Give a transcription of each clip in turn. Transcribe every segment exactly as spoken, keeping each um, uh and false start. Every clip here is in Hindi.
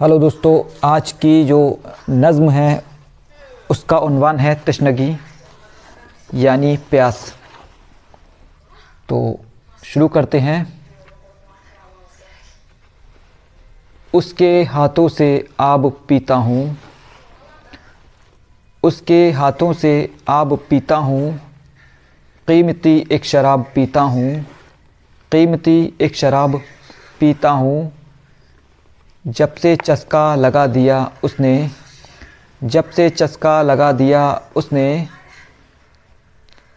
हेलो दोस्तों, आज की जो नज़्म है उसका उन्वान है तिश्नगी यानी प्यास। तो शुरू करते हैं। उसके हाथों से आब पीता हूँ, उसके हाथों से आब पीता हूँ, कीमती एक शराब पीता हूँ, कीमती एक शराब पीता हूँ। जब से चस्का लगा दिया उसने, जब से चस्का लगा दिया उसने,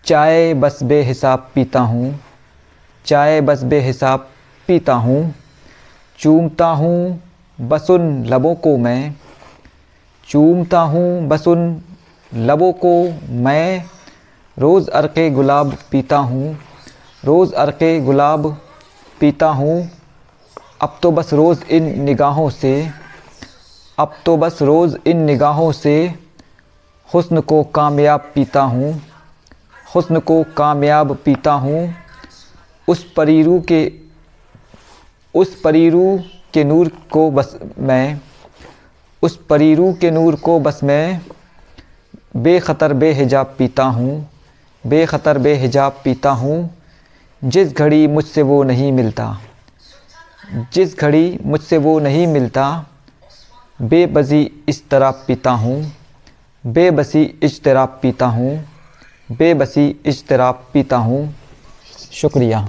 चाय बस बेहिसाब पीता हूँ, चाय बस बेहिसाब पीता हूँ। चूमता हूँ बस उन लबों को मैं, चूमता हूँ बस उन लबों को मैं, रोज़ अर्क़े गुलाब पीता हूँ, रोज़ अर्क़े गुलाब पीता हूँ। अब तो बस रोज़ इन निगाहों से, अब तो बस रोज़ इन निगाहों से, हुस्न को कामयाब पीता हूँ, हुस्न को कामयाब पीता हूँ। उस परीरू के उस परीरू के नूर को बस मैं, उस परीरू के नूर को बस मैं, बेखतर बेहिजाब पीता हूँ, बेखतर बेहिजाब पीता हूँ। जिस घड़ी मुझसे वो नहीं मिलता, जिस घड़ी मुझसे वो नहीं मिलता, बेबसी इस तरह पीता हूँ, बेबसी इस तरह पीता हूँ, बेबसी इस तरह पीता हूँ। शुक्रिया।